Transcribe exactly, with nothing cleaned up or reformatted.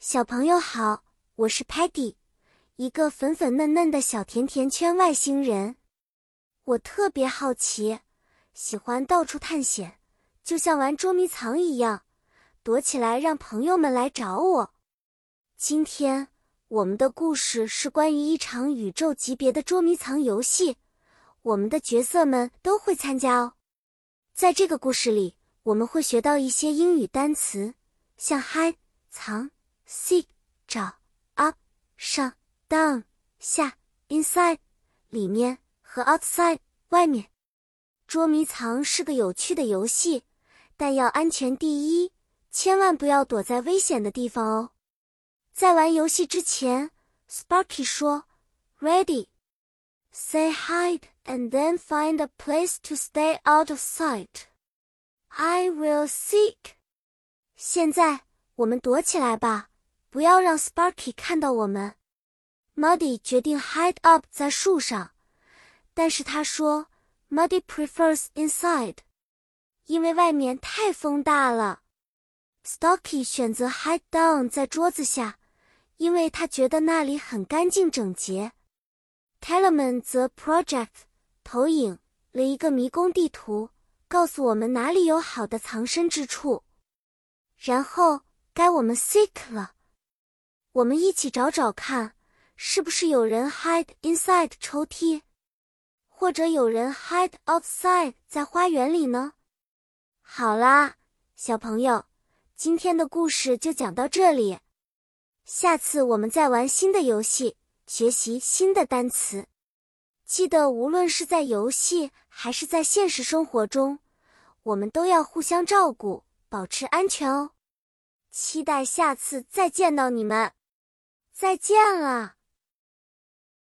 小朋友好，我是 Paddy， 一个粉粉嫩嫩的小甜甜圈外星人。我特别好奇，喜欢到处探险，就像玩捉迷藏一样，躲起来让朋友们来找我。今天我们的故事是关于一场宇宙级别的捉迷藏游戏，我们的角色们都会参加哦。在这个故事里，我们会学到一些英语单词，像 hide 藏 seek 找 up 上 down 下 inside 里面和 outside 外面。捉迷藏是个有趣的游戏，但要安全第一，千万不要躲在危险的地方哦。在玩游戏之前 ，Sparky 说 ：“Ready, say hide and then find a place to stay out of sight. I will seek.” 现在我们躲起来吧，不要让 Sparky 看到我们。Muddy 决定 hide up 在树上，但是他说 Muddy prefers inside， 因为外面太风大了。Stalky 选择 hide down 在桌子下，因为他觉得那里很干净整洁。Teleman 则 project 投影了一个迷宫地图，告诉我们哪里有好的藏身之处。然后该我们 seek 了，我们一起找找看，是不是有人 hide inside 抽屉，或者有人 hide outside 在花园里呢？好啦，小朋友，今天的故事就讲到这里，下次我们再玩新的游戏，学习新的单词。记得无论是在游戏还是在现实生活中，我们都要互相照顾，保持安全哦。期待下次再见到你们，再见了。